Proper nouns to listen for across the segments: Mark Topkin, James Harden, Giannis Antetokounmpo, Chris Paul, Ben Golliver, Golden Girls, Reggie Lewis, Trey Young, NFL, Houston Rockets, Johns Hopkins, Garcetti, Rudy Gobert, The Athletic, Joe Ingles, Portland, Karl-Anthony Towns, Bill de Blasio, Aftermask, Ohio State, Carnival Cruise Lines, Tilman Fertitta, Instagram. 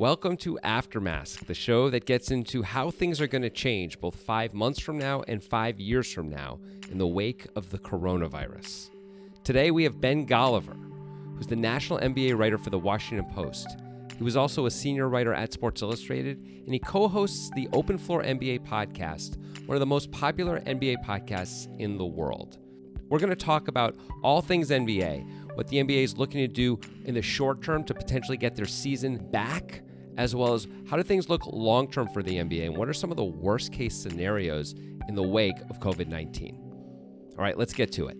Welcome to Aftermask, the show that gets into how things are going to change both 5 months from now and 5 years from now in the wake of the coronavirus. Today we have Ben Golliver, who's the national NBA writer for The Washington Post. He was also a senior writer at Sports Illustrated, and he co-hosts the Open Floor NBA podcast, one of the most popular NBA podcasts in the world. We're going to talk about all things NBA, what the NBA is looking to do in the short term to potentially get their season back, as well as how do things look long-term for the NBA, and what are some of the worst-case scenarios in the wake of COVID-19. All right, let's get to it.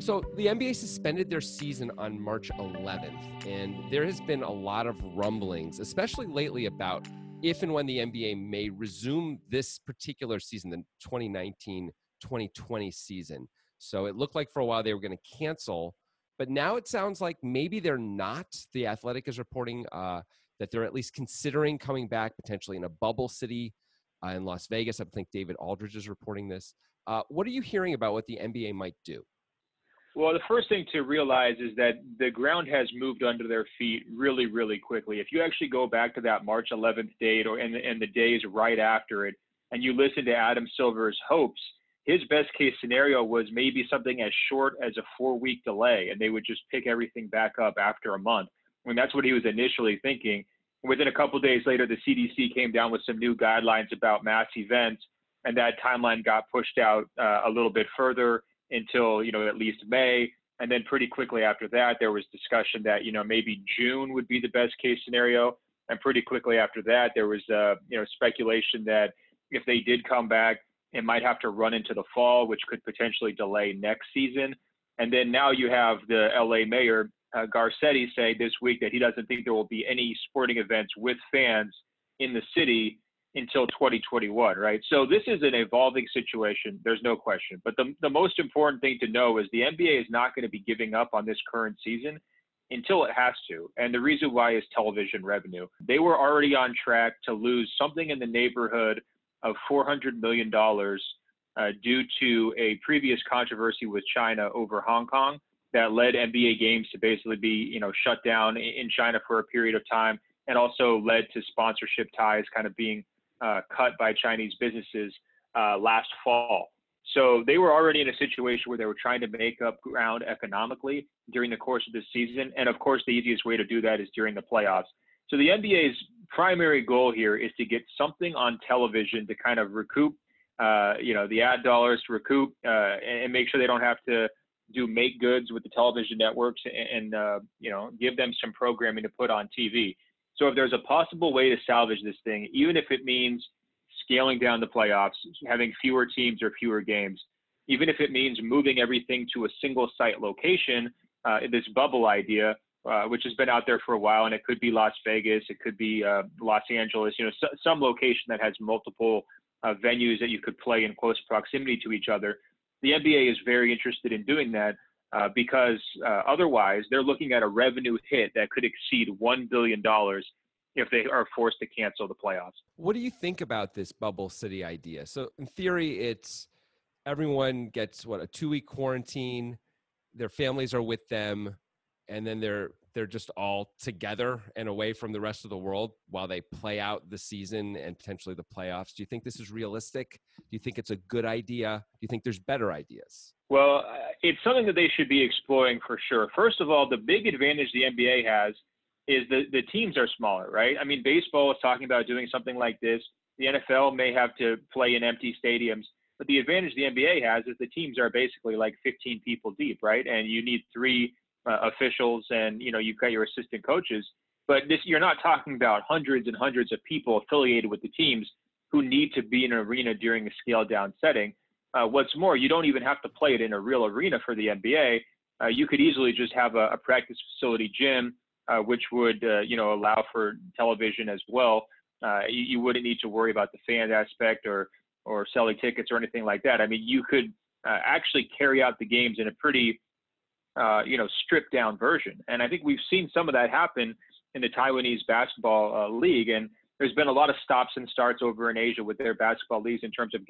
So the NBA suspended their season on March 11th, and there has been a lot of rumblings, especially lately, about if and when the NBA may resume this particular season, the 2019-2020 season. So it looked like for a while they were going to cancel, but now it sounds like maybe they're not. The Athletic is reporting that they're at least considering coming back potentially in a bubble city in Las Vegas. I think David Aldridge is reporting this. What are you hearing about what the NBA might do? Well, the first thing to realize is that the ground has moved under their feet really, really quickly. If you actually go back to that March 11th date and the days right after it, and you listen to Adam Silver's hopes, his best case scenario was maybe something as short as a 4-week delay, and they would just pick everything back up after a month. I mean, that's what he was initially thinking. Within a couple of days later, the CDC came down with some new guidelines about mass events, and that timeline got pushed out a little bit further until, at least May. And then pretty quickly after that, there was discussion that, maybe June would be the best case scenario. And pretty quickly after that, there was, speculation that if they did come back, it might have to run into the fall, which could potentially delay next season. And then now you have the LA mayor, Garcetti, say this week that he doesn't think there will be any sporting events with fans in the city until 2021, right? So this is an evolving situation, there's no question. But the most important thing to know is the NBA is not going to be giving up on this current season until it has to. And the reason why is television revenue. They were already on track to lose something in the neighborhood of $400 million due to a previous controversy with China over Hong Kong that led NBA games to basically be, shut down in China for a period of time, and also led to sponsorship ties kind of being cut by Chinese businesses last fall. So they were already in a situation where they were trying to make up ground economically during the course of the season. And of course, the easiest way to do that is during the playoffs. So the NBA's primary goal here is to get something on television to kind of recoup, the ad dollars, to recoup and make sure they don't have to do make goods with the television networks and give them some programming to put on TV. So if there's a possible way to salvage this thing, even if it means scaling down the playoffs, having fewer teams or fewer games, even if it means moving everything to a single site location, this bubble idea, which has been out there for a while, and it could be Las Vegas, it could be Los Angeles, some location that has multiple venues that you could play in close proximity to each other. The NBA is very interested in doing that. Because otherwise, they're looking at a revenue hit that could exceed $1 billion if they are forced to cancel the playoffs. What do you think about this bubble city idea? So in theory, it's everyone gets, a 2-week quarantine, their families are with them, and then they're just all together and away from the rest of the world while they play out the season and potentially the playoffs. Do you think this is realistic? Do you think it's a good idea? Do you think there's better ideas? Well, it's something that they should be exploring for sure. First of all, the big advantage the NBA has is the teams are smaller, right? I mean, baseball is talking about doing something like this. The NFL may have to play in empty stadiums, but the advantage the NBA has is the teams are basically like 15 people deep, right? And you need three officials and, you've got your assistant coaches, but you're not talking about hundreds and hundreds of people affiliated with the teams who need to be in an arena during a scaled down setting. What's more, you don't even have to play it in a real arena for the NBA. You could easily just have a practice facility gym, which would, allow for television as well. You wouldn't need to worry about the fan aspect or selling tickets or anything like that. I mean, you could actually carry out the games in a pretty, stripped down version. And I think we've seen some of that happen in the Taiwanese basketball league. And there's been a lot of stops and starts over in Asia with their basketball leagues in terms of,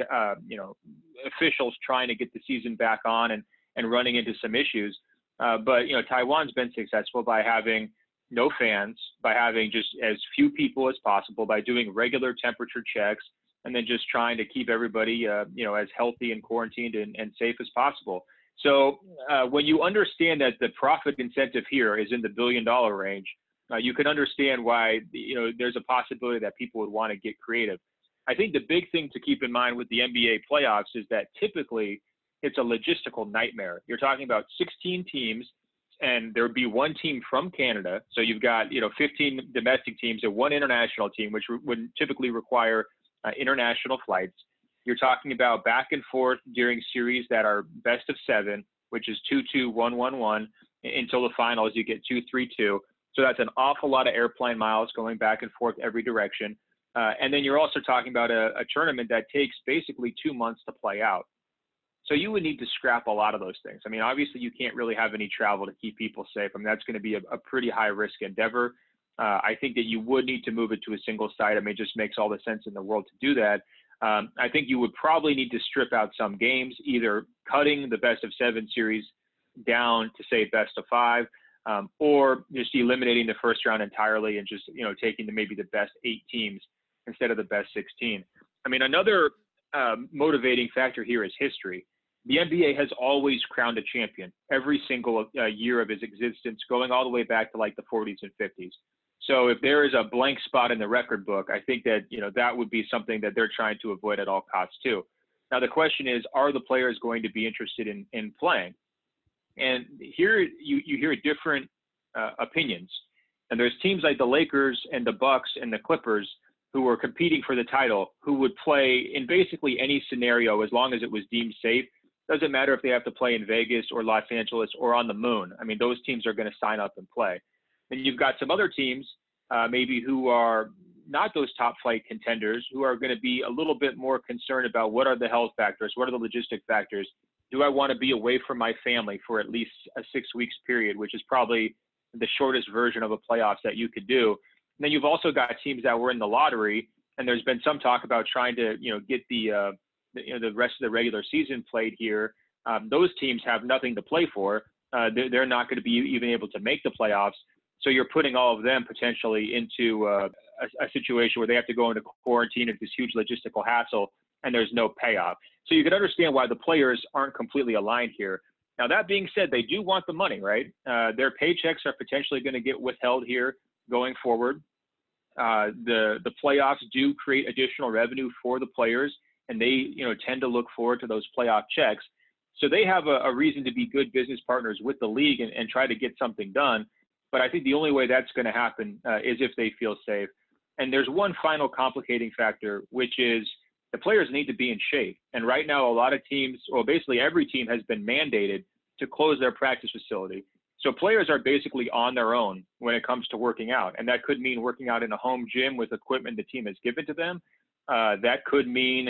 officials trying to get the season back on and running into some issues. But Taiwan's been successful by having, no fans, by having just as few people as possible, by doing regular temperature checks, and then just trying to keep everybody, as healthy and quarantined and safe as possible. So when you understand that the profit incentive here is in the billion-dollar range, you can understand why, there's a possibility that people would want to get creative. I think the big thing to keep in mind with the NBA playoffs is that typically it's a logistical nightmare. You're talking about 16 teams, and there would be one team from Canada. So you've got, 15 domestic teams and one international team, which would typically require international flights. You're talking about back and forth during series that are best of seven, which is 2-2, 1-1-1, until the finals you get 2-3-2. So that's an awful lot of airplane miles going back and forth every direction. And then you're also talking about a tournament that takes basically 2 months to play out. So you would need to scrap a lot of those things. I mean, obviously you can't really have any travel to keep people safe. I mean, that's going to be a pretty high risk endeavor. I think that you would need to move it to a single site. I mean, it just makes all the sense in the world to do that. I think you would probably need to strip out some games, either cutting the best of seven series down to say best of five, or just eliminating the first round entirely and just, taking maybe the best 8 teams instead of the best 16. I mean, another motivating factor here is history. The NBA has always crowned a champion every single year of its existence, going all the way back to like the 40s and 50s. So if there is a blank spot in the record book, I think that, that would be something that they're trying to avoid at all costs too. Now, the question is, are the players going to be interested in playing? And here you hear different opinions. And there's teams like the Lakers and the Bucks and the Clippers who were competing for the title, who would play in basically any scenario as long as it was deemed safe. Doesn't matter if they have to play in Vegas or Los Angeles or on the moon. I mean, those teams are going to sign up and play. And you've got some other teams maybe who are not those top flight contenders, who are going to be a little bit more concerned about what are the health factors, what are the logistic factors. Do I want to be away from my family for at least a 6 weeks period, which is probably the shortest version of a playoffs that you could do. And then you've also got teams that were in the lottery, and there's been some talk about trying to, get the rest of the regular season played here. Those teams have nothing to play for. They're not going to be even able to make the playoffs. So you're putting all of them potentially into a situation where they have to go into quarantine at this huge logistical hassle, and there's no payoff. So you can understand why the players aren't completely aligned here. Now, that being said, they do want the money, right? Their paychecks are potentially going to get withheld here going forward. The playoffs do create additional revenue for the players, and they tend to look forward to those playoff checks. So they have a reason to be good business partners with the league and try to get something done. But I think the only way that's going to happen is if they feel safe. And there's one final complicating factor, which is the players need to be in shape. And right now, a lot of teams, well, basically every team has been mandated to close their practice facility. So players are basically on their own when it comes to working out. And that could mean working out in a home gym with equipment the team has given to them. That could mean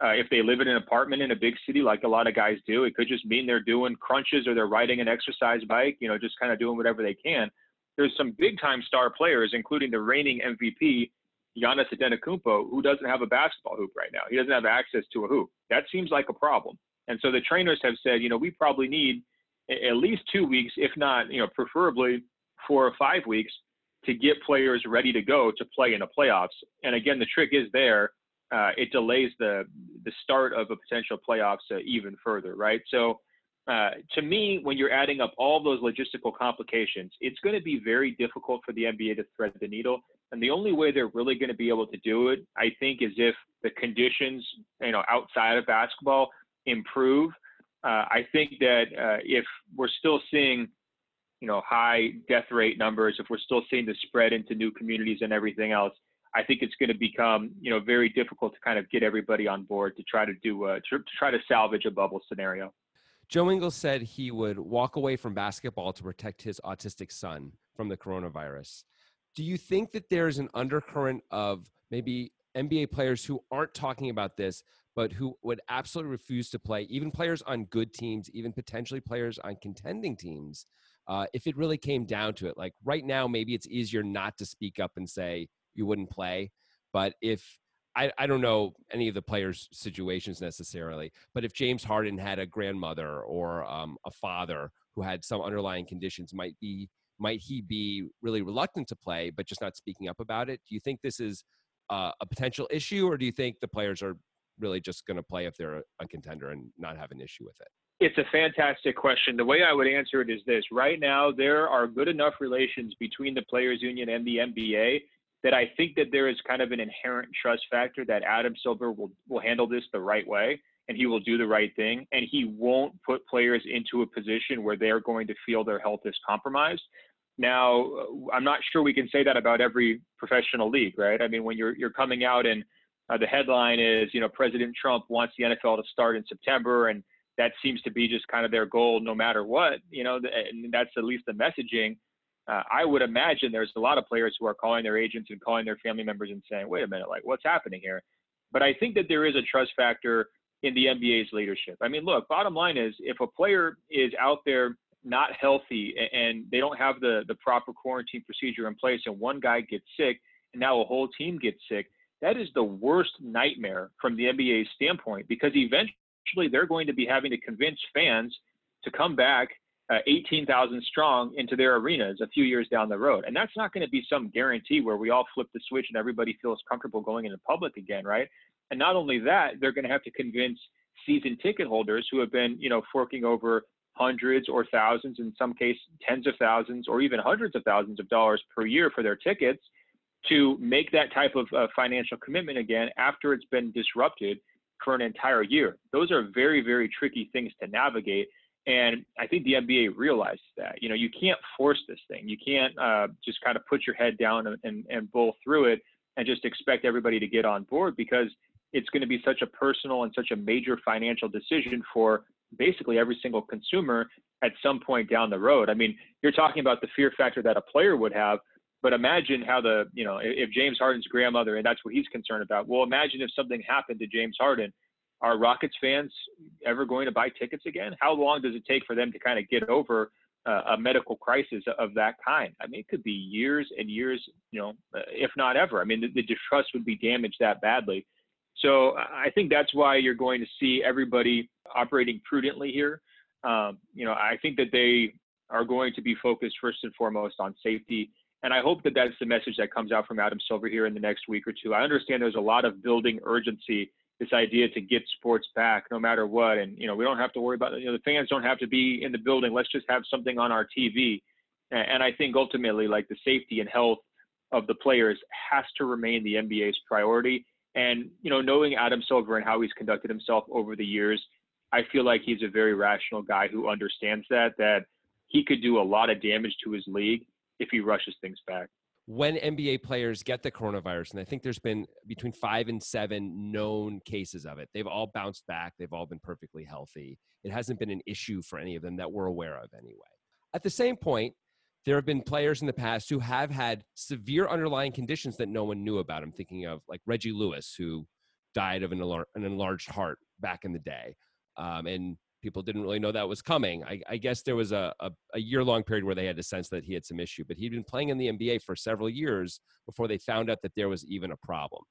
if they live in an apartment in a big city, like a lot of guys do, it could just mean they're doing crunches or they're riding an exercise bike, just kind of doing whatever they can. There's some big time star players, including the reigning MVP, Giannis Antetokounmpo, who doesn't have a basketball hoop right now. He doesn't have access to a hoop. That seems like a problem. And so the trainers have said, we probably need at least 2 weeks, if not, preferably 4 or 5 weeks to get players ready to go to play in the playoffs. And again, the trick is there. It delays the start of a potential playoffs even further, right? So to me, when you're adding up all those logistical complications, it's going to be very difficult for the NBA to thread the needle. And the only way they're really going to be able to do it, I think, is if the conditions, outside of basketball improve. I think that if we're still seeing, high death rate numbers, if we're still seeing the spread into new communities and everything else, I think it's going to become, very difficult to kind of get everybody on board to try to salvage a bubble scenario. Joe Ingles said he would walk away from basketball to protect his autistic son from the coronavirus. Do you think that there's an undercurrent of maybe NBA players who aren't talking about this, but who would absolutely refuse to play, even players on good teams, even potentially players on contending teams, if it really came down to it? Like right now, maybe it's easier not to speak up and say, you wouldn't play. But if I don't know any of the players' situations necessarily, but if James Harden had a grandmother or a father who had some underlying conditions, might be might he be really reluctant to play, but just not speaking up about it? Do you think this is a potential issue, or do you think the players are really just going to play if they're a contender and not have an issue with it? It's a fantastic question. The way I would answer it is this. Right now, there are good enough relations between the players union and the NBA that I think that there is kind of an inherent trust factor that Adam Silver will handle this the right way, and he will do the right thing, and he won't put players into a position where they're going to feel their health is compromised. Now, I'm not sure we can say that about every professional league, right? I mean, when you're coming out and the headline is, you know, President Trump wants the NFL to start in September, and that seems to be just kind of their goal no matter what, you know, and that's at least the messaging. I would imagine there's a lot of players who are calling their agents and calling their family members and saying, wait a minute, like, what's happening here? But I think that there is a trust factor in the NBA's leadership. I mean, look, bottom line is, if a player is out there not healthy and they don't have the proper quarantine procedure in place, and one guy gets sick and now a whole team gets sick, that is the worst nightmare from the NBA's standpoint, because eventually they're going to be having to convince fans to come back 18,000 strong into their arenas a few years down the road. And that's not going to be some guarantee where we all flip the switch and everybody feels comfortable going into public again, right? And not only that, they're going to have to convince season ticket holders who have been, you know, forking over hundreds or thousands, in some cases tens of thousands or even hundreds of thousands of dollars per year for their tickets, to make that type of financial commitment again after it's been disrupted for an entire year. Those are very, very tricky things to navigate. And I think the NBA realizes that. You know, you can't force this thing. You can't just kind of put your head down and bull through it and just expect everybody to get on board, because it's going to be such a personal and such a major financial decision for basically every single consumer at some point down the road. I mean, you're talking about the fear factor that a player would have, but imagine how if James Harden's grandmother, and that's what he's concerned about, well, imagine if something happened to James Harden. Are Rockets fans ever going to buy tickets again? How long does it take for them to kind of get over a medical crisis of that kind? I mean, it could be years and years, you know, if not ever. I mean, the distrust would be damaged that badly. So I think that's why you're going to see everybody operating prudently here. You know, I think that they are going to be focused first and foremost on safety. And I hope that that's the message that comes out from Adam Silver here in the next week or two. I understand there's a lot of building urgency, this idea to get sports back no matter what. And, you know, we don't have to worry about, you know, the fans don't have to be in the building. Let's just have something on our TV. And I think ultimately, like, the safety and health of the players has to remain the NBA's priority. And, you know, knowing Adam Silver and how he's conducted himself over the years, I feel like he's a very rational guy who understands that he could do a lot of damage to his league if he rushes things back. When NBA players get the coronavirus, and I think there's been between 5 and 7 known cases of it, they've all bounced back. They've all been perfectly healthy. It hasn't been an issue for any of them that we're aware of anyway. At the same point, there have been players in the past who have had severe underlying conditions that no one knew about. I'm thinking of, like, Reggie Lewis, who died of an enlarged heart back in the day. And people didn't really know that was coming. I guess there was a year-long period where they had to sense that he had some issue, but he'd been playing in the NBA for several years before they found out that there was even a problem.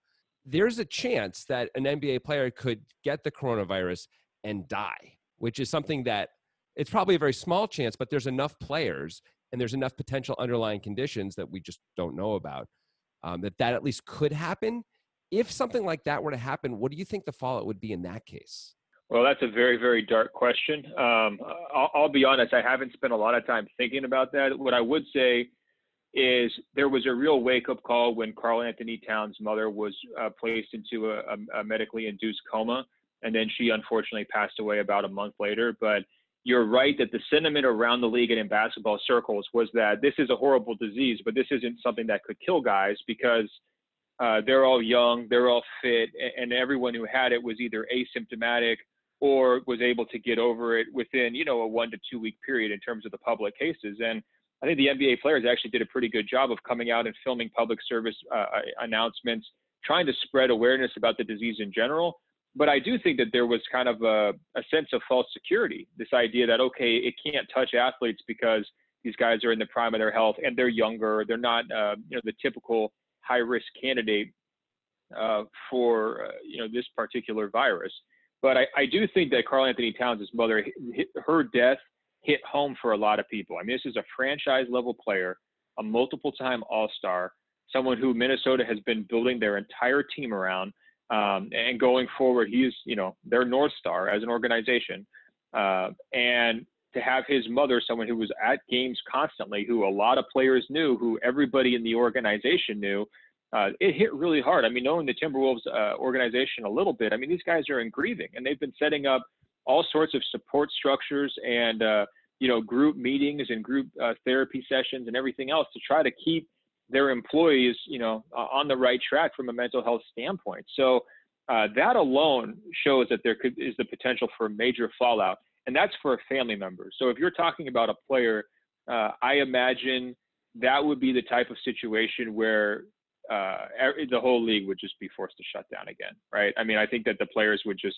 There's a chance that an NBA player could get the coronavirus and die, which is something that, it's probably a very small chance, but there's enough players and there's enough potential underlying conditions that we just don't know about, that at least could happen. If something like that were to happen, what do you think the fallout would be in that case? Well, that's a very, very dark question. I'll be honest, I haven't spent a lot of time thinking about that. What I would say is there was a real wake-up call when Karl-Anthony Towns' mother was placed into a medically induced coma, and then she unfortunately passed away about a month later. But you're right that the sentiment around the league and in basketball circles was that this is a horrible disease, but this isn't something that could kill guys, because they're all young, they're all fit, and everyone who had it was either asymptomatic or was able to get over it within, you know, a 1 to 2 week period in terms of the public cases. And I think the NBA players actually did a pretty good job of coming out and filming public service announcements, trying to spread awareness about the disease in general. But I do think that there was kind of a sense of false security, this idea that, okay, it can't touch athletes because these guys are in the prime of their health and they're younger. They're not, the typical high-risk candidate for this particular virus. But I do think that Karl-Anthony Towns' mother, her death hit home for a lot of people. I mean, this is a franchise-level player, a multiple-time All-Star, someone who Minnesota has been building their entire team around. And going forward, he's, you know, their North Star as an organization. And to have his mother, someone who was at games constantly, who a lot of players knew, who everybody in the organization knew, it hit really hard. I mean, knowing the Timberwolves organization a little bit, I mean, these guys are in grieving, and they've been setting up all sorts of support structures and, you know, group meetings and group therapy sessions and everything else to try to keep their employees, you know, on the right track from a mental health standpoint. So that alone shows that there is the potential for major fallout, and that's for a family member. So if you're talking about a player, I imagine that would be the type of situation where the whole league would just be forced to shut down again, right? I mean, I think that the players would just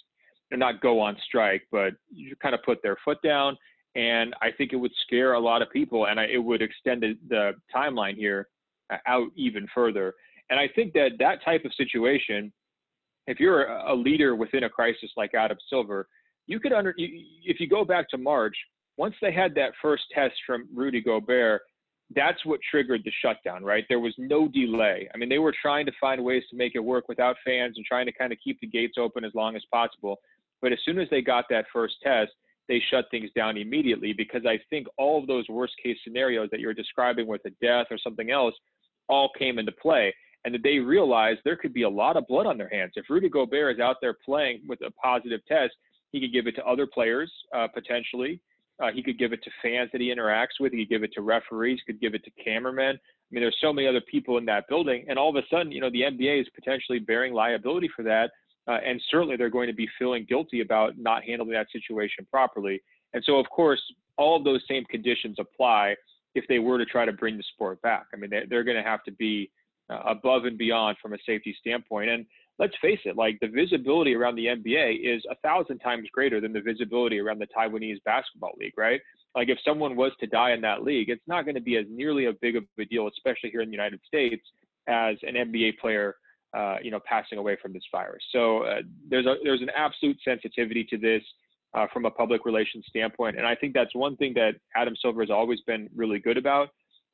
not go on strike, but you kind of put their foot down, and I think it would scare a lot of people, and it would extend the timeline here out even further. And I think that that type of situation, if you're a leader within a crisis like Adam Silver, you could if you go back to March, once they had that first test from Rudy Gobert, that's what triggered the shutdown, right? There was no delay. I mean, they were trying to find ways to make it work without fans and trying to kind of keep the gates open as long as possible. But as soon as they got that first test, they shut things down immediately, because I think all of those worst case scenarios that you're describing with a death or something else all came into play, and that they realized there could be a lot of blood on their hands. If Rudy Gobert is out there playing with a positive test, he could give it to other players, potentially. He could give it to fans that he interacts with. He could give it to referees, could give it to cameramen. I mean, there's so many other people in that building, and all of a sudden, you know, the NBA is potentially bearing liability for that, and certainly they're going to be feeling guilty about not handling that situation properly. And so, of course, all of those same conditions apply if they were to try to bring the sport back. I mean, they're going to have to be above and beyond from a safety standpoint. And let's face it, like, the visibility around the NBA is 1,000 times greater than the visibility around the Taiwanese basketball league, right? Like, if someone was to die in that league, it's not going to be as nearly as big of a deal, especially here in the United States, as an NBA player, you know, passing away from this virus. So there's an absolute sensitivity to this. From a public relations standpoint. And I think that's one thing that Adam Silver has always been really good about,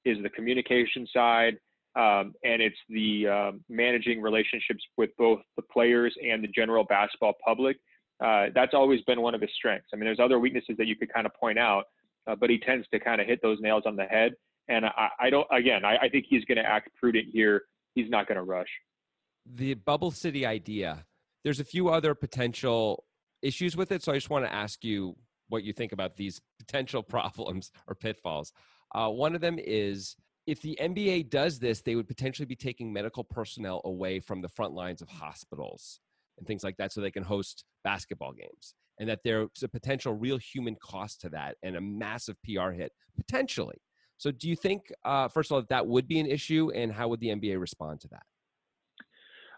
is the communication side. And it's the managing relationships with both the players and the general basketball public. That's always been one of his strengths. I mean, there's other weaknesses that you could kind of point out, but he tends to kind of hit those nails on the head. And I think he's going to act prudent here. He's not going to rush. The bubble city idea. There's a few other potential issues with it. So I just want to ask you what you think about these potential problems or pitfalls. One of them is, if the NBA does this, they would potentially be taking medical personnel away from the front lines of hospitals and things like that, so they can host basketball games, and that there's a potential real human cost to that and a massive PR hit potentially. So do you think, first of all, that would be an issue, and how would the NBA respond to that?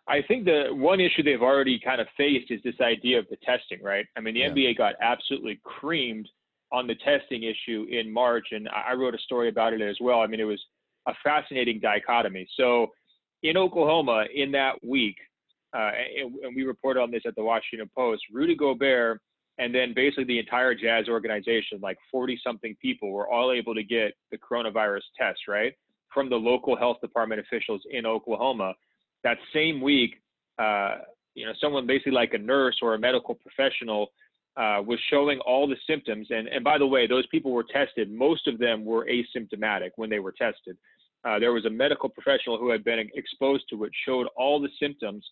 I think the one issue they've already kind of faced is this idea of the testing, right? I mean, the NBA got absolutely creamed on the testing issue in March, and I wrote a story about it as well. I mean, it was a fascinating dichotomy. So in Oklahoma in that week, and we reported on this at the Washington Post, Rudy Gobert and then basically the entire Jazz organization, like 40-something people, were all able to get the coronavirus test, right, from the local health department officials in Oklahoma. That same week, you know, someone basically like a nurse or a medical professional was showing all the symptoms. And by the way, those people were tested. Most of them were asymptomatic when they were tested. There was a medical professional who had been exposed to it, showed all the symptoms,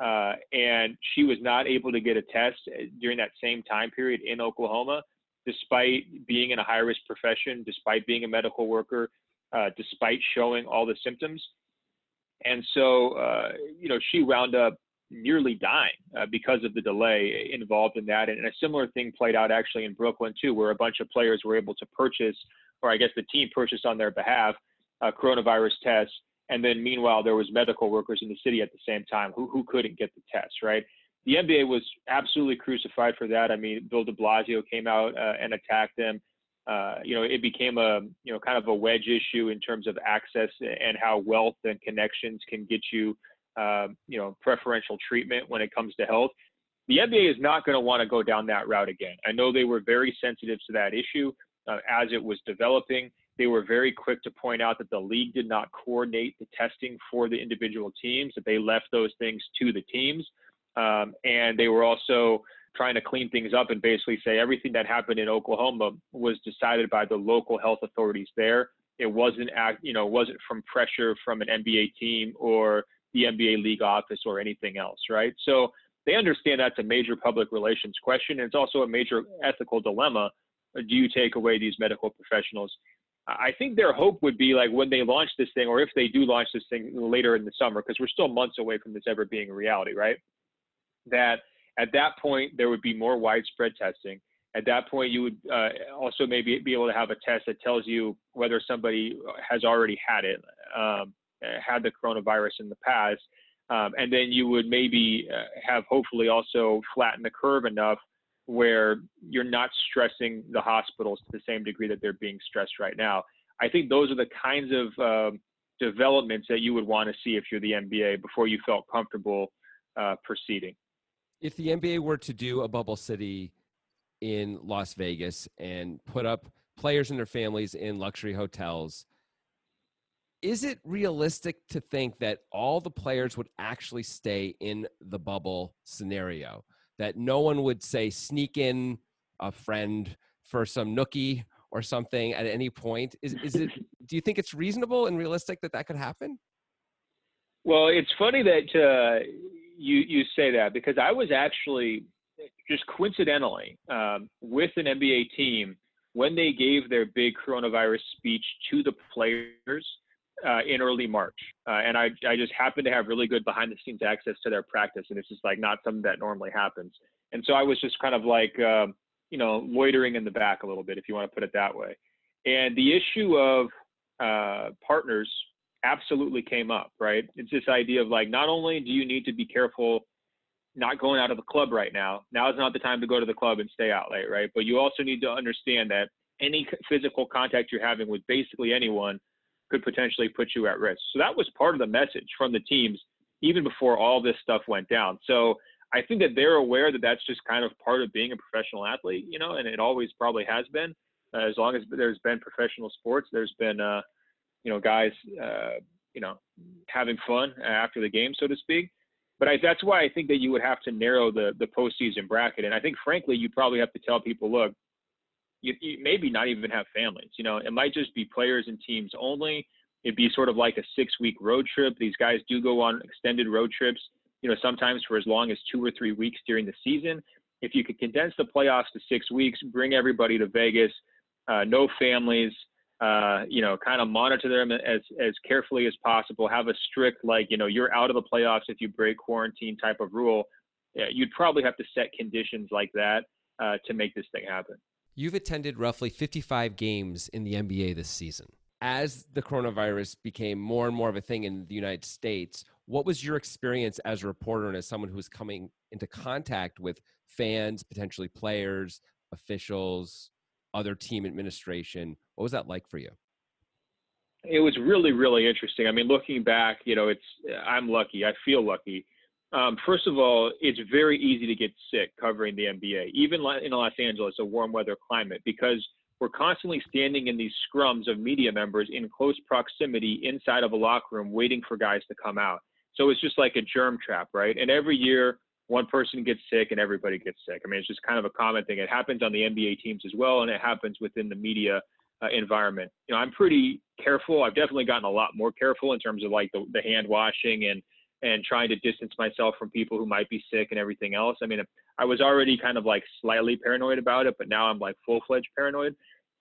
and she was not able to get a test during that same time period in Oklahoma, despite being in a high-risk profession, despite being a medical worker, despite showing all the symptoms. And so, you know, she wound up nearly dying because of the delay involved in that. And a similar thing played out actually in Brooklyn, too, where a bunch of players were able to purchase, or I guess the team purchased on their behalf, coronavirus tests. And then meanwhile, there was medical workers in the city at the same time who couldn't get the test, right? The NBA was absolutely crucified for that. I mean, Bill de Blasio came out and attacked them. You know, it became a, you know, kind of a wedge issue in terms of access and how wealth and connections can get you, you know, preferential treatment when it comes to health. The NBA is not going to want to go down that route again. I know they were very sensitive to that issue. as it was developing. They were very quick to point out that the league did not coordinate the testing for the individual teams, that they left those things to the teams. And they were also trying to clean things up and basically say everything that happened in Oklahoma was decided by the local health authorities there. It wasn't, wasn't from pressure from an NBA team or the NBA league office or anything else, right? So they understand that's a major public relations question. And it's also a major ethical dilemma. Do you take away these medical professionals? I think their hope would be like when they launch this thing, or if they do launch this thing later in the summer, because we're still months away from this ever being a reality, right? That at that point, there would be more widespread testing. At that point, you would also maybe be able to have a test that tells you whether somebody has already had it, had the coronavirus in the past. And then you would maybe have hopefully also flattened the curve enough where you're not stressing the hospitals to the same degree that they're being stressed right now. I think those are the kinds of developments that you would want to see if you're the NBA before you felt comfortable proceeding. If the NBA were to do a bubble city in Las Vegas and put up players and their families in luxury hotels, is it realistic to think that all the players would actually stay in the bubble scenario? That no one would, say, sneak in a friend for some nookie or something at any point? Is it? Do you think it's reasonable and realistic that that could happen? Well, it's funny that you say that, because I was actually just coincidentally with an NBA team when they gave their big coronavirus speech to the players in early March. And I just happened to have really good behind the scenes access to their practice. And it's just like not something that normally happens. And so I was just kind of like, loitering in the back a little bit, if you want to put it that way. And the issue of partners absolutely came up, right? It's this idea of like, not only do you need to be careful not going out of the club right now, now is not the time to go to the club and stay out late, right? But you also need to understand that any physical contact you're having with basically anyone could potentially put you at risk. So that was part of the message from the teams, even before all this stuff went down. So I think that they're aware that that's just kind of part of being a professional athlete, and it always probably has been. As long as there's been professional sports, there's been, guys, having fun after the game, so to speak. But that's why I think that you would have to narrow the postseason bracket. And I think, frankly, you probably have to tell people, look, you maybe not even have families, it might just be players and teams only. It'd be sort of like a 6-week road trip. These guys do go on extended road trips, sometimes for as long as 2 or 3 weeks during the season. If you could condense the playoffs to 6 weeks, bring everybody to Vegas, no families, kind of monitor them as carefully as possible, have a strict, you're out of the playoffs if you break quarantine type of rule. You'd probably have to set conditions like that to make this thing happen. You've attended roughly 55 games in the NBA this season. As the coronavirus became more and more of a thing in the United States, what was your experience as a reporter and as someone who was coming into contact with fans, potentially players, officials, other team administration? What was that like for you? It was really, really interesting. I mean, looking back, I'm lucky. I feel lucky. First of all, it's very easy to get sick covering the NBA, even in Los Angeles, a warm weather climate, because we're constantly standing in these scrums of media members in close proximity inside of a locker room waiting for guys to come out. So it's just like a germ trap, right? And every year, one person gets sick and everybody gets sick. I mean, it's just kind of a common thing. It happens on the NBA teams as well, and it happens within the media environment. I'm pretty careful. I've definitely gotten a lot more careful in terms of like the hand washing and trying to distance myself from people who might be sick and everything else. I mean, I was already kind of like slightly paranoid about it, but now I'm like full-fledged paranoid.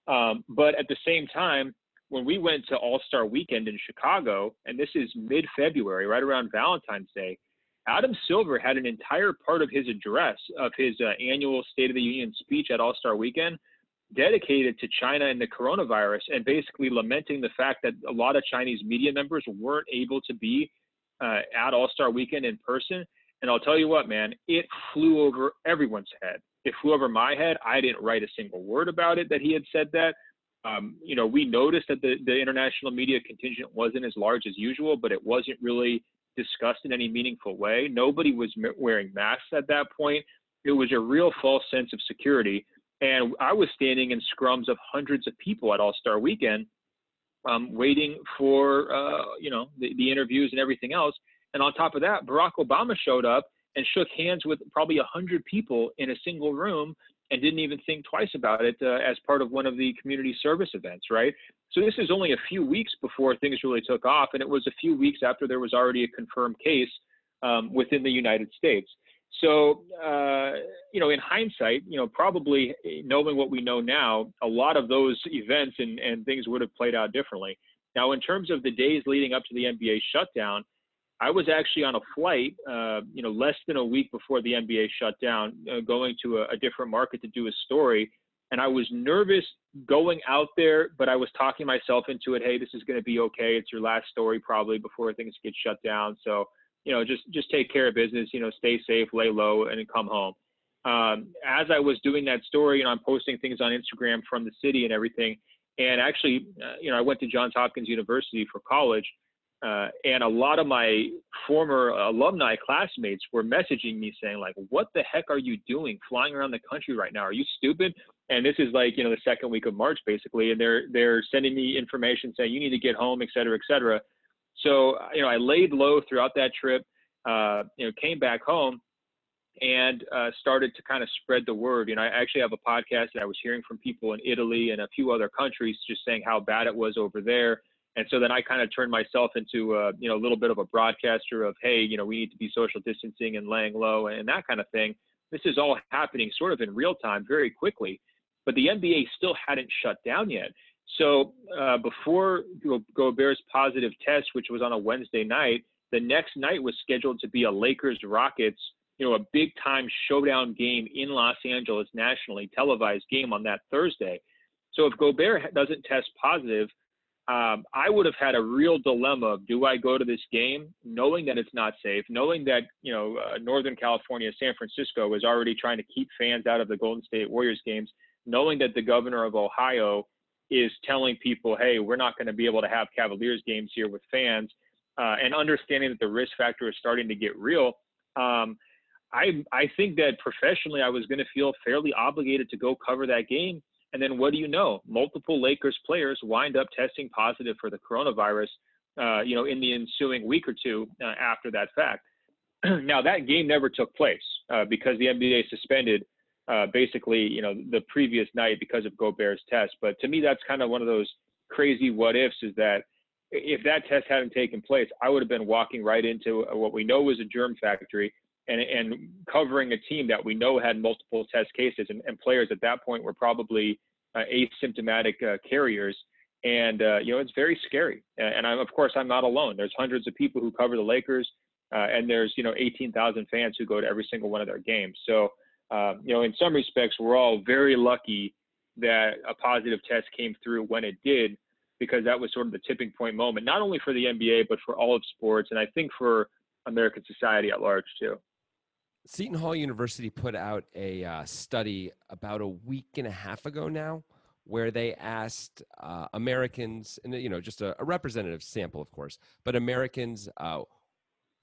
But at the same time, when we went to All-Star Weekend in Chicago, and this is mid-February, right around Valentine's Day, Adam Silver had an entire part of his address of his annual State of the Union speech at All-Star Weekend dedicated to China and the coronavirus, and basically lamenting the fact that a lot of Chinese media members weren't able to be at All-Star Weekend in person. And I'll tell you what, man, it flew over everyone's head. It flew over my head. I didn't write a single word about it that he had said that. We noticed that the international media contingent wasn't as large as usual, but it wasn't really discussed in any meaningful way. Nobody was wearing masks at that point. It was a real false sense of security. And I was standing in scrums of hundreds of people at All-Star Weekend, waiting for, the interviews and everything else. And on top of that, Barack Obama showed up and shook hands with probably 100 people in a single room and didn't even think twice about it as part of one of the community service events, right? So this is only a few weeks before things really took off, and it was a few weeks after there was already a confirmed case within the United States. So, in hindsight, probably knowing what we know now, a lot of those events and things would have played out differently. Now, in terms of the days leading up to the NBA shutdown, I was actually on a flight, less than a week before the NBA shut down, going to a different market to do a story. And I was nervous going out there, but I was talking myself into it. Hey, this is going to be okay. It's your last story probably before things get shut down. So, just take care of business, stay safe, lay low, and then come home. As I was doing that story, I'm posting things on Instagram from the city and everything. And actually, I went to Johns Hopkins University for college. And a lot of my former alumni classmates were messaging me saying, like, what the heck are you doing flying around the country right now? Are you stupid? And this is like, the second week of March, basically. And they're sending me information saying you need to get home, et cetera, et cetera. So, I laid low throughout that trip, came back home and started to kind of spread the word. I actually have a podcast that I was hearing from people in Italy and a few other countries just saying how bad it was over there. And so then I kind of turned myself into a little bit of a broadcaster of, hey, we need to be social distancing and laying low and that kind of thing. This is all happening sort of in real time very quickly, but the NBA still hadn't shut down yet. So before Gobert's positive test, which was on a Wednesday night, the next night was scheduled to be a Lakers-Rockets, a big time showdown game in Los Angeles, nationally televised game on that Thursday. So if Gobert doesn't test positive, I would have had a real dilemma of, do I go to this game knowing that it's not safe, knowing that, Northern California, San Francisco is already trying to keep fans out of the Golden State Warriors games, knowing that the governor of Ohio is telling people, hey, we're not going to be able to have Cavaliers games here with fans, and understanding that the risk factor is starting to get real. I think that professionally I was going to feel fairly obligated to go cover that game. And then what do you know? Multiple Lakers players wind up testing positive for the coronavirus, in the ensuing week or two after that fact. Now, that game never took place because the NBA suspended basically, the previous night because of Gobert's test. But to me, that's kind of one of those crazy what ifs, is that if that test hadn't taken place, I would have been walking right into what we know is a germ factory. And covering a team that we know had multiple test cases, and players at that point were probably asymptomatic carriers. And, it's very scary. And I'm not alone. There's hundreds of people who cover the Lakers, and there's, 18,000 fans who go to every single one of their games. So, in some respects, we're all very lucky that a positive test came through when it did, because that was sort of the tipping point moment, not only for the NBA, but for all of sports. And I think for American society at large, too. Seton Hall University put out a study about a week and a half ago now, where they asked Americans, and just a representative sample, of course, but Americans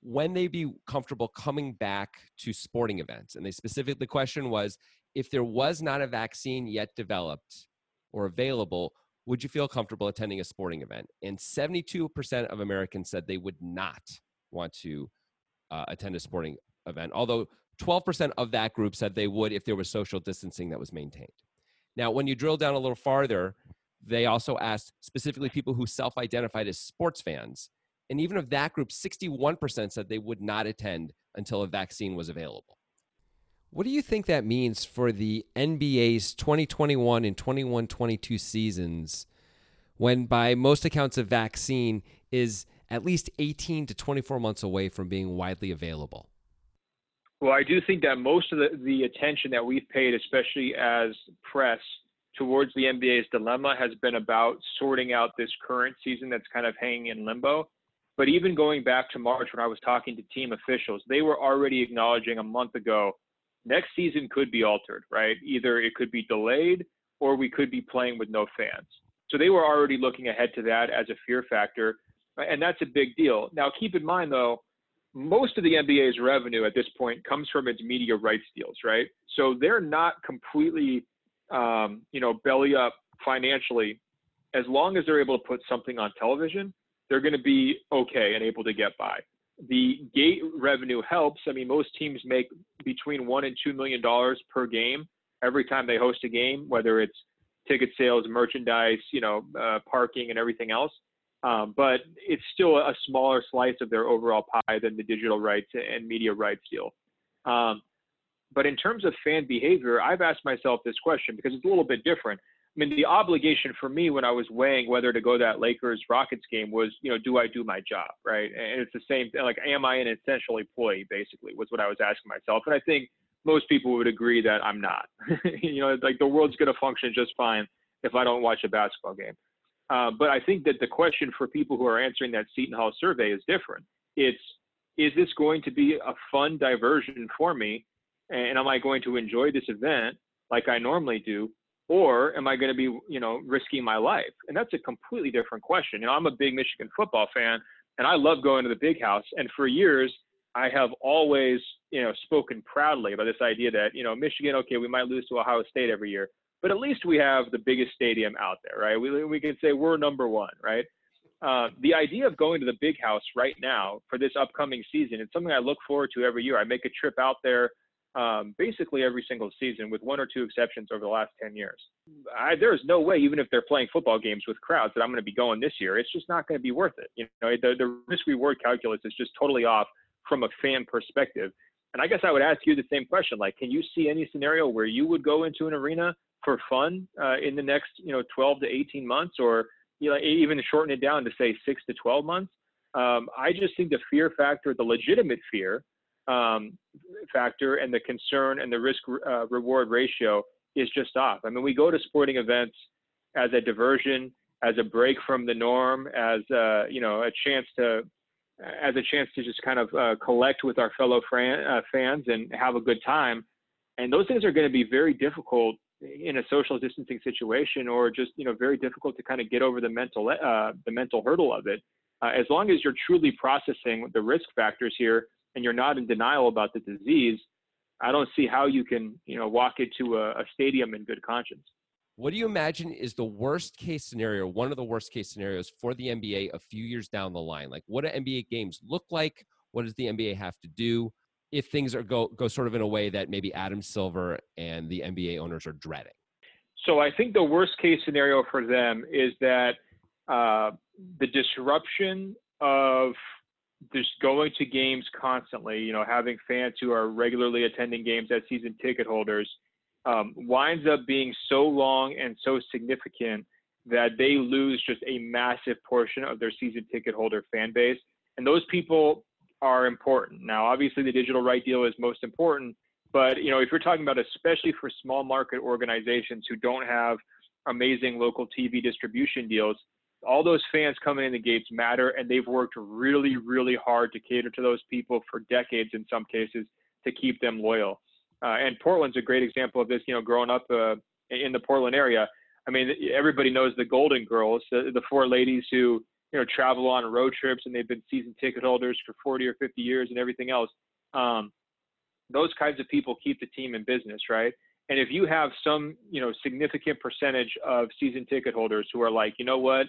when they'd be comfortable coming back to sporting events. And they specifically, the question was, if there was not a vaccine yet developed or available, would you feel comfortable attending a sporting event? And 72% of Americans said they would not want to attend a sporting event, although 12% of that group said they would if there was social distancing that was maintained. Now, when you drill down a little farther, they also asked specifically people who self-identified as sports fans. And even of that group, 61% said they would not attend until a vaccine was available. What do you think that means for the NBA's 2021 and 21-22 seasons, when by most accounts a vaccine is at least 18 to 24 months away from being widely available? Well, I do think that most of the attention that we've paid, especially as press, towards the NBA's dilemma has been about sorting out this current season that's kind of hanging in limbo. But even going back to March, when I was talking to team officials, they were already acknowledging a month ago, next season could be altered, right? Either it could be delayed or we could be playing with no fans. So they were already looking ahead to that as a fear factor. And that's a big deal. Now, keep in mind, though, most of the NBA's revenue at this point comes from its media rights deals, right? So they're not completely belly up financially, as long as they're able to put something on television, they're going to be okay and able to get by. The gate revenue helps. I mean, most teams make between $1 and $2 million per game every time they host a game, whether it's ticket sales, merchandise, parking, and everything else. But it's still a smaller slice of their overall pie than the digital rights and media rights deal. But in terms of fan behavior, I've asked myself this question because it's a little bit different. I mean, the obligation for me when I was weighing whether to go to that Lakers-Rockets game was, do I do my job, right? And it's the same thing, like, am I an essential employee, basically, was what I was asking myself. And I think most people would agree that I'm not. The world's going to function just fine if I don't watch a basketball game. But I think that the question for people who are answering that Seton Hall survey is different. It's, is this going to be a fun diversion for me? And am I going to enjoy this event like I normally do? Or am I going to be, risking my life? And that's a completely different question. I'm a big Michigan football fan, and I love going to the Big House. And for years, I have always, spoken proudly about this idea that, Michigan, okay, we might lose to Ohio State every year, but at least we have the biggest stadium out there, right? We can say we're number one, right? The idea of going to the Big House right now for this upcoming season, it's something I look forward to every year. I make a trip out there. Basically every single season, with one or two exceptions over the last 10 years. There's no way, even if they're playing football games with crowds, that I'm going to be going this year. It's just not going to be worth it. The risk-reward calculus is just totally off from a fan perspective. And I guess I would ask you the same question. Like, can you see any scenario where you would go into an arena for fun in the next, 12 to 18 months, or even shorten it down to, say, 6 to 12 months? I just think the fear factor, the legitimate fear, factor, and the concern and the risk reward ratio is just off. I mean, we go to sporting events as a diversion, as a break from the norm, as a chance to just kind of collect with our fellow fans and have a good time. And those things are going to be very difficult in a social distancing situation, or just very difficult to kind of get over the mental hurdle of it. As long as you're truly processing the risk factors here, and you're not in denial about the disease, I don't see how you can, walk into a stadium in good conscience. What do you imagine is the worst case scenario, one of the worst case scenarios for the NBA a few years down the line? Like, what do NBA games look like? What does the NBA have to do if things are go sort of in a way that maybe Adam Silver and the NBA owners are dreading? So I think the worst case scenario for them is that the disruption of just going to games constantly, having fans who are regularly attending games as season ticket holders, winds up being so long and so significant that they lose just a massive portion of their season ticket holder fan base. And those people are important. Now, obviously the digital right deal is most important, but if you're talking about, especially for small market organizations who don't have amazing local TV distribution deals, all those fans coming in the gates matter, and they've worked really, really hard to cater to those people for decades, in some cases, to keep them loyal. And Portland's a great example of this, growing up in the Portland area. I mean, everybody knows the Golden Girls, the four ladies who, travel on road trips, and they've been season ticket holders for 40 or 50 years and everything else. Those kinds of people keep the team in business, right? And if you have some, significant percentage of season ticket holders who are like, you know what?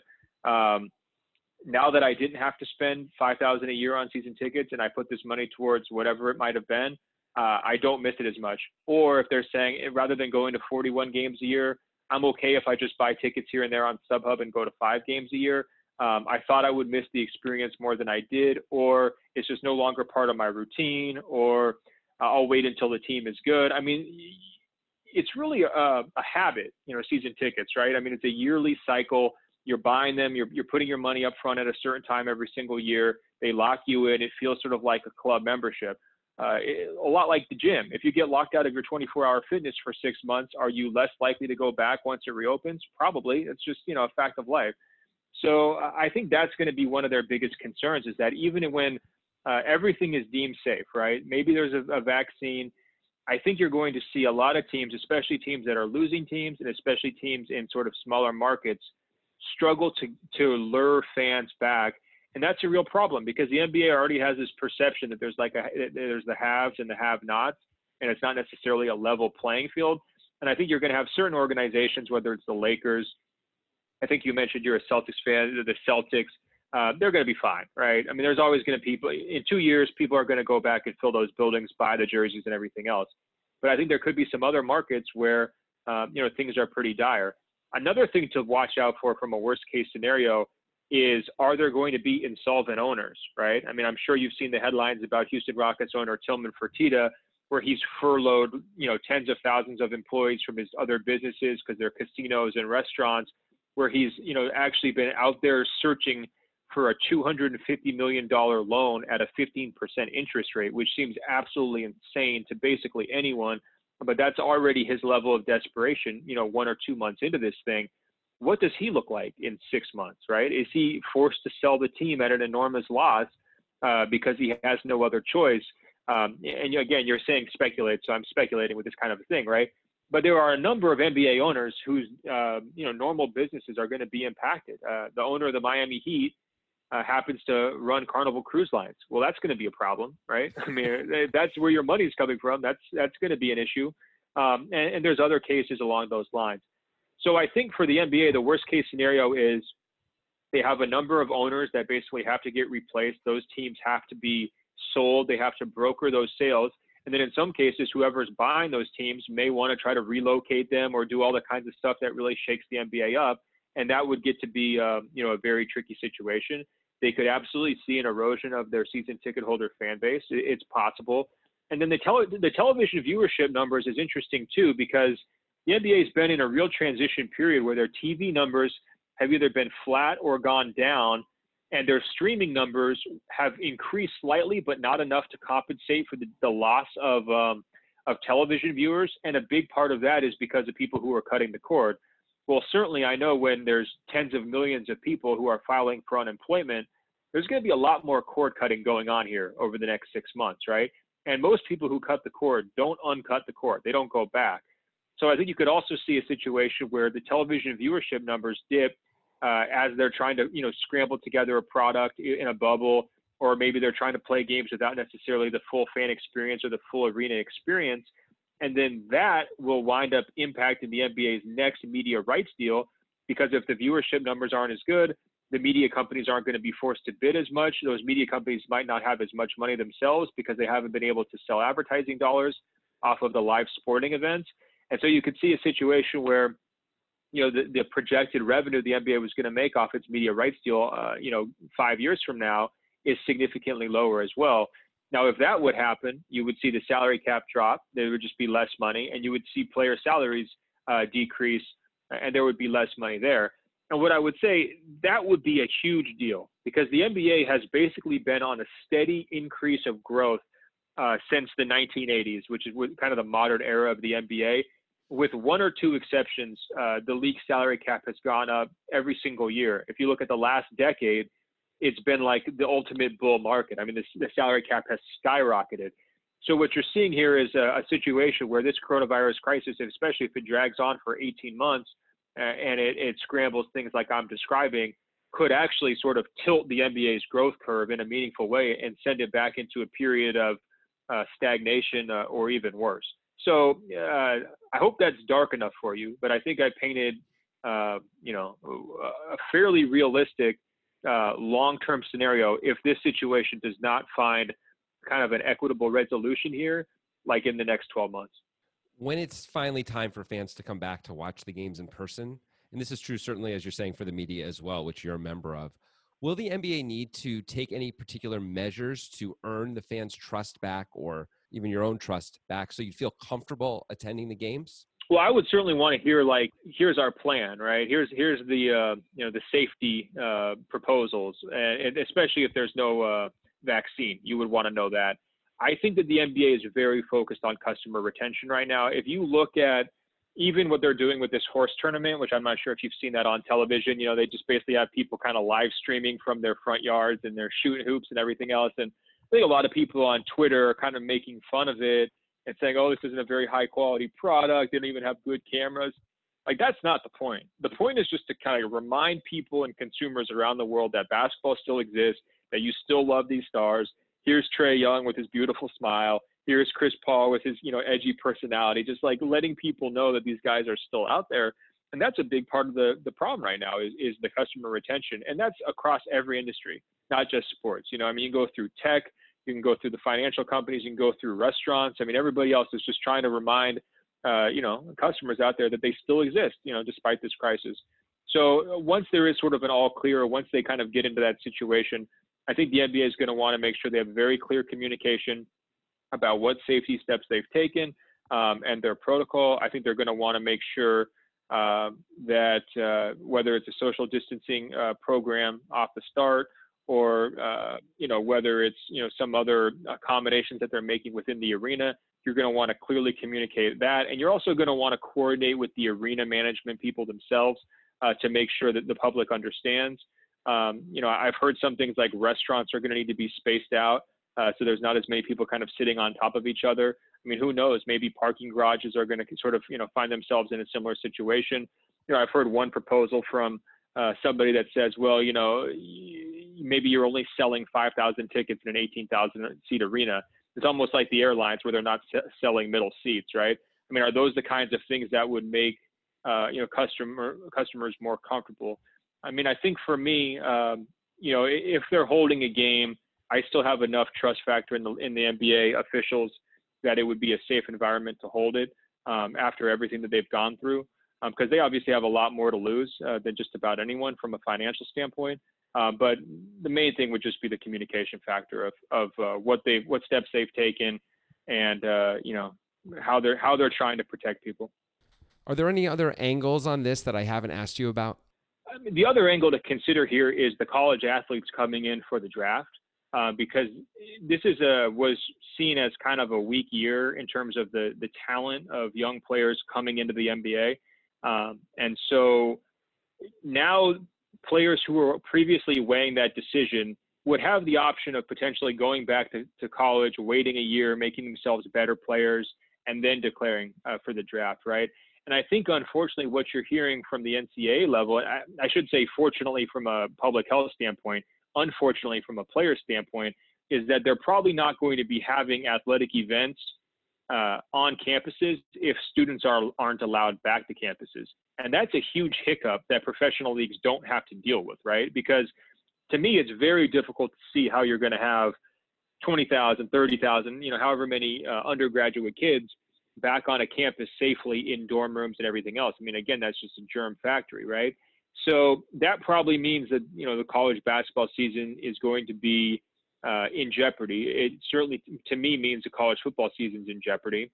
Now that I didn't have to spend $5,000 a year on season tickets, and I put this money towards whatever it might have been, I don't miss it as much. Or if they're saying, rather than going to 41 games a year, I'm okay if I just buy tickets here and there on StubHub and go to 5 games a year. I thought I would miss the experience more than I did, or it's just no longer part of my routine, or I'll wait until the team is good. I mean, it's really a habit, season tickets, right? I mean, it's a yearly cycle. You're buying them, you're putting your money up front at a certain time every single year. They lock you in. It feels sort of like a club membership. A lot like the gym. If you get locked out of your 24-hour fitness for 6 months, are you less likely to go back once it reopens? Probably. It's just, a fact of life. So I think that's going to be one of their biggest concerns, is that even when everything is deemed safe, right? Maybe there's a vaccine. I think you're going to see a lot of teams, especially teams that are losing teams, and especially teams in sort of smaller markets, struggle to lure fans back. And that's a real problem, because the NBA already has this perception that there's the haves and the have-nots, and it's not necessarily a level playing field. And I think you're going to have certain organizations, whether it's the Lakers, I think you mentioned you're a Celtics fan, the Celtics, they're going to be fine, right? I mean, there's always going to be people, in 2 years, people are going to go back and fill those buildings, buy the jerseys and everything else. But I think there could be some other markets where, you know, things are pretty dire. Another thing to watch out for from a worst case scenario is, are there going to be insolvent owners, right? I mean, I'm sure you've seen the headlines about Houston Rockets owner Tilman Fertitta, where he's furloughed, you know, tens of thousands of employees from his other businesses because they're casinos and restaurants, where he's, you know, actually been out there searching for a $250 million loan at a 15% interest rate, which seems absolutely insane to basically anyone, but that's already his level of desperation, you know, 1 or 2 months into this thing. What does he look like in 6 months, right? Is he forced to sell the team at an enormous loss because he has no other choice? And again, you're saying speculate, so I'm speculating with this kind of a thing, right? But there are a number of NBA owners whose you know, normal businesses are going to be impacted. The owner of the Miami Heat happens to run Carnival Cruise Lines. Well, that's going to be a problem, right? I mean, that's where your money's coming from. That's going to be an issue. And there's other cases along those lines. So I think for the NBA, the worst case scenario is they have a number of owners that basically have to get replaced. Those teams have to be sold. They have to broker those sales. And then in some cases, whoever's buying those teams may want to try to relocate them or do all the kinds of stuff that really shakes the NBA up. And that would get to be, you know, a very tricky situation. They could absolutely see an erosion of their season ticket holder fan base. It's possible. And then the television viewership numbers is interesting too, because the NBA has been in a real transition period where their TV numbers have either been flat or gone down, and their streaming numbers have increased slightly, but not enough to compensate for the loss of television viewers. And a big part of that is because of people who are cutting the cord. Well, certainly I know when there's tens of millions of people who are filing for unemployment, there's going to be a lot more cord cutting going on here over the next 6 months, right? And most people who cut the cord don't uncut the cord. They don't go back. So I think you could also see a situation where the television viewership numbers dip as they're trying to, you know, scramble together a product in a bubble, or maybe they're trying to play games without necessarily the full fan experience or the full arena experience. And then that will wind up impacting the NBA's next media rights deal, because if the viewership numbers aren't as good, the media companies aren't going to be forced to bid as much. Those media companies might not have as much money themselves because they haven't been able to sell advertising dollars off of the live sporting events. And so you could see a situation where, you know, the projected revenue the NBA was going to make off its media rights deal, you know, 5 years from now is significantly lower as well. Now, if that would happen, you would see the salary cap drop. There would just be less money, and you would see player salaries decrease, and there would be less money there. And what I would say, that would be a huge deal, because the NBA has basically been on a steady increase of growth since the 1980s, which is kind of the modern era of the NBA. With 1 or 2 exceptions, the league salary cap has gone up every single year. If you look at the last decade, it's been like the ultimate bull market. I mean, the salary cap has skyrocketed. So what you're seeing here is a situation where this coronavirus crisis, especially if it drags on for 18 months and it scrambles things like I'm describing, could actually sort of tilt the NBA's growth curve in a meaningful way and send it back into a period of stagnation or even worse. So I hope that's dark enough for you, but I think I painted, you know, a fairly realistic long-term scenario if this situation does not find kind of an equitable resolution here, like in the next 12 months. When it's finally time for fans to come back to watch the games in person, and this is true certainly, as you're saying, for the media as well, which you're a member of, will the NBA need to take any particular measures to earn the fans' trust back, or even your own trust back, so you feel comfortable attending the games? Well, I would certainly want to hear, like, here's our plan, right? Here's the, you know, the safety proposals, and especially if there's no vaccine, you would want to know that. I think that the NBA is very focused on customer retention right now. If you look at even what they're doing with this horse tournament, which I'm not sure if you've seen that on television, you know, they just basically have people kind of live streaming from their front yards, and they're shooting hoops and everything else. And I think a lot of people on Twitter are kind of making fun of it and saying, oh, this isn't a very high quality product. They don't even have good cameras. Like, that's not the point. The point is just to kind of remind people and consumers around the world that basketball still exists, that you still love these stars. Here's Trey Young with his beautiful smile. Here's Chris Paul with his, you know, edgy personality, just like letting people know that these guys are still out there. And that's a big part of the problem right now is the customer retention. And that's across every industry, not just sports. You know, I mean, you can go through tech, you can go through the financial companies, you can go through restaurants. I mean, everybody else is just trying to remind, you know, customers out there that they still exist, you know, despite this crisis. So once there is sort of an all clear, once they kind of get into that situation, I think the NBA is going to want to make sure they have very clear communication about what safety steps they've taken and their protocol. I think they're going to want to make sure that whether it's a social distancing program off the start or, you know, whether it's, you know, some other accommodations that they're making within the arena, you're going to want to clearly communicate that. And you're also going to want to coordinate with the arena management people themselves to make sure that the public understands. You know, I've heard some things like restaurants are going to need to be spaced out so there's not as many people kind of sitting on top of each other. I mean, who knows? Maybe parking garages are going to sort of, you know, find themselves in a similar situation. You know, I've heard one proposal from somebody that says, well, you know, maybe you're only selling 5,000 tickets in an 18,000 seat arena. It's almost like the airlines where they're not selling middle seats, right? I mean, are those the kinds of things that would make, you know, customers more comfortable? I mean, I think for me, you know, if they're holding a game, I still have enough trust factor in the NBA officials that it would be a safe environment to hold it after everything that they've gone through, because they obviously have a lot more to lose than just about anyone from a financial standpoint. But the main thing would just be the communication factor of what steps they've taken and you know, how they're trying to protect people. Are there any other angles on this that I haven't asked you about? I mean, the other angle to consider here is the college athletes coming in for the draft, because this was seen as kind of a weak year in terms of the talent of young players coming into the NBA. And so now players who were previously weighing that decision would have the option of potentially going back to college, waiting a year, making themselves better players, and then declaring for the draft, right? And I think, unfortunately, what you're hearing from the NCAA level, I should say fortunately from a public health standpoint, unfortunately from a player standpoint, is that they're probably not going to be having athletic events on campuses if students aren't allowed back to campuses. And that's a huge hiccup that professional leagues don't have to deal with, right? Because to me, it's very difficult to see how you're going to have 20,000, 30,000, you know, however many undergraduate kids back on a campus safely in dorm rooms and everything else. I mean, again, that's just a germ factory, right? So that probably means that, you know, the college basketball season is going to be in jeopardy. It certainly, to me, means the college football season's in jeopardy.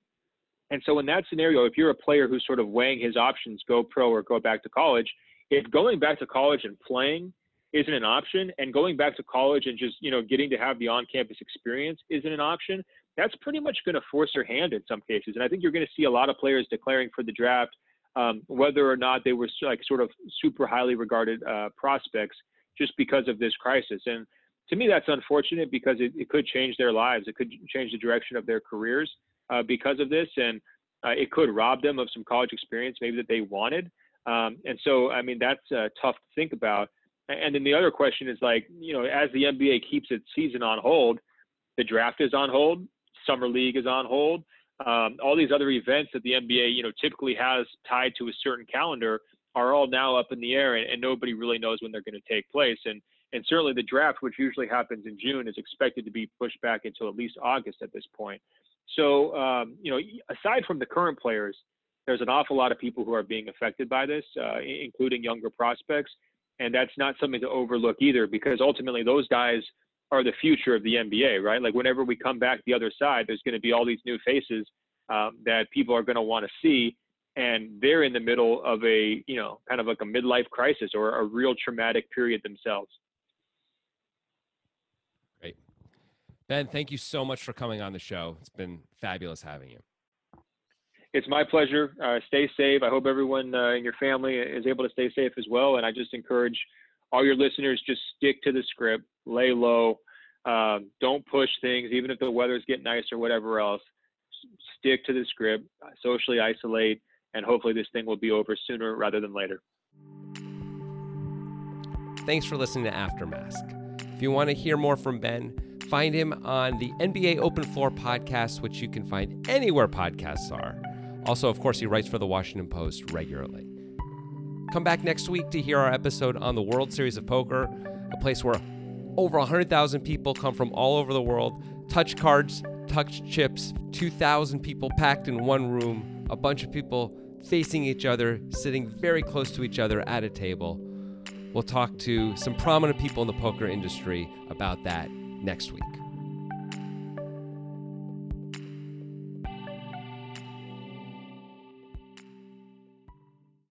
And so in that scenario, if you're a player who's sort of weighing his options, go pro or go back to college, if going back to college and playing isn't an option, and going back to college and just, you know, getting to have the on-campus experience isn't an option, that's pretty much going to force your hand in some cases. And I think you're going to see a lot of players declaring for the draft, whether or not they were like sort of super highly regarded prospects, just because of this crisis. And to me, that's unfortunate because it could change their lives. It could change the direction of their careers because of this. And it could rob them of some college experience maybe that they wanted. And so, I mean, that's tough to think about. And then the other question is, like, you know, as the NBA keeps its season on hold, the draft is on hold, summer league is on hold, all these other events that the NBA, you know, typically has tied to a certain calendar are all now up in the air, and nobody really knows when they're going to take place. And certainly the draft, which usually happens in June, is expected to be pushed back until at least August at this point. So, you know, aside from the current players, there's an awful lot of people who are being affected by this, including younger prospects. And that's not something to overlook either, because ultimately those guys are the future of the NBA, right? Like, whenever we come back the other side, there's going to be all these new faces that people are going to want to see. And they're in the middle of a, you know, kind of like a midlife crisis or a real traumatic period themselves. Great. Ben, thank you so much for coming on the show. It's been fabulous having you. It's my pleasure. Stay safe. I hope everyone in your family is able to stay safe as well. And I just encourage all your listeners, just stick to the script, lay low, don't push things, even if the weather's getting nice or whatever else. Stick to the script, socially isolate, and hopefully this thing will be over sooner rather than later. Thanks for listening to Aftermask. If you want to hear more from Ben, find him on the NBA Open Floor podcast, which you can find anywhere podcasts are. Also, of course, he writes for The Washington Post regularly. Come back next week to hear our episode on the World Series of Poker, a place where over 100,000 people come from all over the world, touch cards, touch chips, 2,000 people packed in one room, a bunch of people facing each other, sitting very close to each other at a table. We'll talk to some prominent people in the poker industry about that next week.